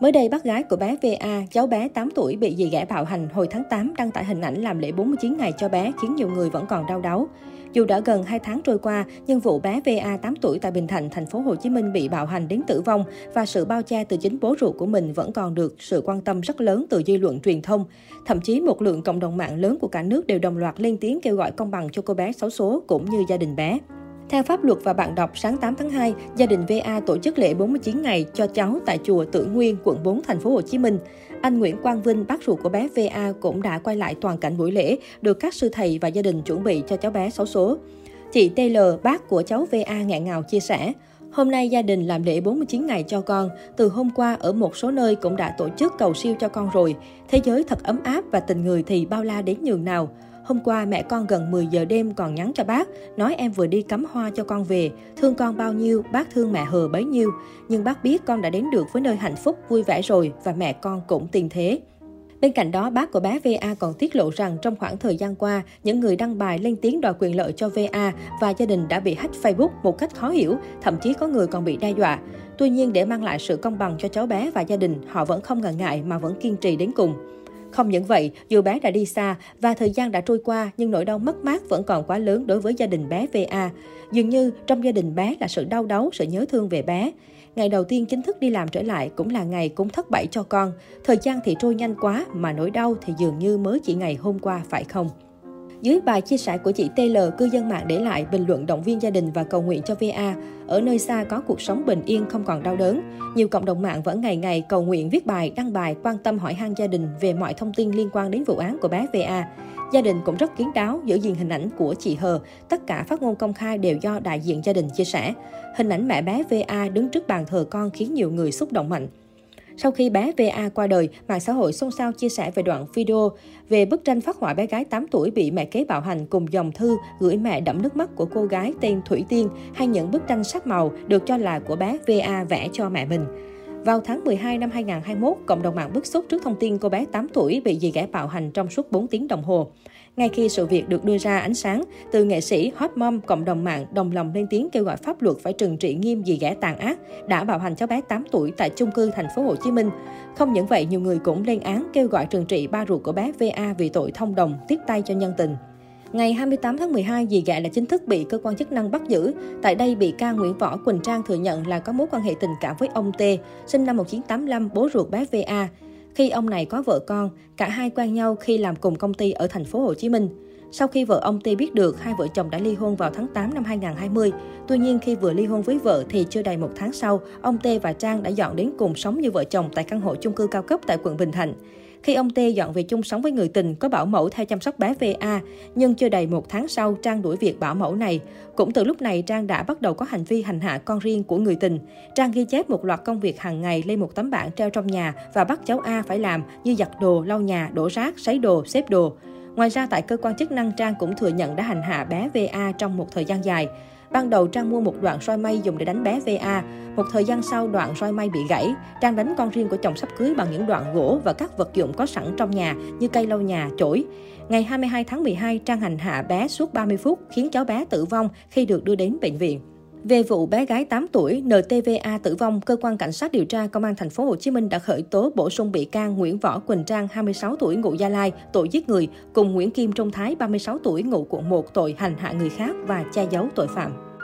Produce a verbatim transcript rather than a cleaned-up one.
Mới đây, bác gái của bé vê a, cháu bé tám tuổi bị dì ghẻ bạo hành hồi tháng tám đăng tải hình ảnh làm lễ bốn mươi chín ngày cho bé khiến nhiều người vẫn còn đau đáu. Dù đã gần hai tháng trôi qua, nhưng vụ bé vê a tám tuổi tại Bình Thạnh, thành phố Hồ Chí Minh bị bạo hành đến tử vong và sự bao che từ chính bố ruột của mình vẫn còn được sự quan tâm rất lớn từ dư luận truyền thông. Thậm chí một lượng cộng đồng mạng lớn của cả nước đều đồng loạt lên tiếng kêu gọi công bằng cho cô bé xấu số cũng như gia đình bé. Theo Pháp luật và Bạn đọc, sáng tám tháng hai, gia đình vê a tổ chức lễ bốn mươi chín ngày cho cháu tại chùa Tử Nguyên, quận bốn, thành phố Hồ Chí Minh. Anh Nguyễn Quang Vinh, bác ruột của bé vê a cũng đã quay lại toàn cảnh buổi lễ, được các sư thầy và gia đình chuẩn bị cho cháu bé xấu số. Chị tê lờ, bác của cháu vê a nghẹn ngào chia sẻ: "Hôm nay gia đình làm lễ bốn mươi chín ngày cho con, từ hôm qua ở một số nơi cũng đã tổ chức cầu siêu cho con rồi. Thế giới thật ấm áp và tình người thì bao la đến nhường nào. Hôm qua mẹ con gần mười giờ đêm còn nhắn cho bác, nói em vừa đi cắm hoa cho con về. Thương con bao nhiêu, bác thương mẹ hờ bấy nhiêu. Nhưng bác biết con đã đến được với nơi hạnh phúc, vui vẻ rồi và mẹ con cũng tiền thế." Bên cạnh đó, bác của bé vê a còn tiết lộ rằng trong khoảng thời gian qua, những người đăng bài lên tiếng đòi quyền lợi cho vê a và gia đình đã bị hack Facebook một cách khó hiểu, thậm chí có người còn bị đe dọa. Tuy nhiên, để mang lại sự công bằng cho cháu bé và gia đình, họ vẫn không ngần ngại mà vẫn kiên trì đến cùng. Không những vậy, dù bé đã đi xa và thời gian đã trôi qua nhưng nỗi đau mất mát vẫn còn quá lớn đối với gia đình bé vê a. Dường như trong gia đình bé là sự đau đáu, sự nhớ thương về bé. Ngày đầu tiên chính thức đi làm trở lại cũng là ngày cúng thất bảy cho con. Thời gian thì trôi nhanh quá mà nỗi đau thì dường như mới chỉ ngày hôm qua phải không? Dưới bài chia sẻ của chị tê lờ, cư dân mạng để lại bình luận động viên gia đình và cầu nguyện cho vê a. Ở nơi xa có cuộc sống bình yên không còn đau đớn. Nhiều cộng đồng mạng vẫn ngày ngày cầu nguyện, viết bài, đăng bài, quan tâm hỏi han gia đình về mọi thông tin liên quan đến vụ án của bé vê a. Gia đình cũng rất kín đáo, giữ gìn hình ảnh của chị Hờ. Tất cả phát ngôn công khai đều do đại diện gia đình chia sẻ. Hình ảnh mẹ bé vê a đứng trước bàn thờ con khiến nhiều người xúc động mạnh. Sau khi bé vê a qua đời, mạng xã hội xôn xao chia sẻ về đoạn video về bức tranh phác họa bé gái tám tuổi bị mẹ kế bạo hành cùng dòng thư gửi mẹ đẫm nước mắt của cô gái tên Thủy Tiên, hay những bức tranh sắc màu được cho là của bé vê a vẽ cho mẹ mình. Vào tháng mười hai năm hai nghìn không trăm hai mươi mốt, cộng đồng mạng bức xúc trước thông tin cô bé tám tuổi bị dì ghẻ bạo hành trong suốt bốn tiếng đồng hồ. Ngay khi sự việc được đưa ra ánh sáng, từ nghệ sĩ Hot Mom, cộng đồng mạng đồng lòng lên tiếng kêu gọi pháp luật phải trừng trị nghiêm dì ghẻ tàn ác đã bạo hành cháu bé tám tuổi tại chung cư thành phố Hồ Chí Minh. Không những vậy, nhiều người cũng lên án kêu gọi trừng trị ba ruột của bé vê a vì tội thông đồng, tiếp tay cho nhân tình. Ngày hai mươi tám tháng mười hai, dì ghẻ đã chính thức bị cơ quan chức năng bắt giữ. Tại đây, bị can Nguyễn Võ Quỳnh Trang thừa nhận là có mối quan hệ tình cảm với ông T, sinh năm một nghìn chín trăm tám mươi lăm, bố ruột bé vê a. Khi ông này có vợ con, cả hai quen nhau khi làm cùng công ty ở thành phố Hồ Chí Minh. Sau khi vợ ông T biết được, hai vợ chồng đã ly hôn vào tháng tám năm hai nghìn không trăm hai mươi. Tuy nhiên, khi vừa ly hôn với vợ thì chưa đầy một tháng sau, ông T và Trang đã dọn đến cùng sống như vợ chồng tại căn hộ chung cư cao cấp tại quận Bình Thạnh. Khi ông T dọn về chung sống với người tình có bảo mẫu theo chăm sóc bé vê a, nhưng chưa đầy một tháng sau, Trang đuổi việc bảo mẫu này. Cũng từ lúc này, Trang đã bắt đầu có hành vi hành hạ con riêng của người tình. Trang ghi chép một loạt công việc hàng ngày lên một tấm bảng treo trong nhà và bắt cháu A phải làm như giặt đồ, lau nhà, đổ rác, sấy đồ, xếp đồ. Ngoài ra, tại cơ quan chức năng, Trang cũng thừa nhận đã hành hạ bé vê a trong một thời gian dài. Ban đầu, Trang mua một đoạn roi mây dùng để đánh bé vê a. Một thời gian sau, đoạn roi mây bị gãy. Trang đánh con riêng của chồng sắp cưới bằng những đoạn gỗ và các vật dụng có sẵn trong nhà như cây lau nhà, chổi. Ngày hai mươi hai tháng mười hai, Trang hành hạ bé suốt ba mươi phút, khiến cháu bé tử vong khi được đưa đến bệnh viện. Về vụ bé gái tám tuổi en tê vê a tử vong, cơ quan cảnh sát điều tra công an thành phố Hồ Chí Minh đã khởi tố bổ sung bị can Nguyễn Võ Quỳnh Trang hai mươi sáu tuổi ngụ Gia Lai tội giết người cùng Nguyễn Kim Trung Thái ba mươi sáu tuổi ngụ quận một tội hành hạ người khác và che giấu tội phạm.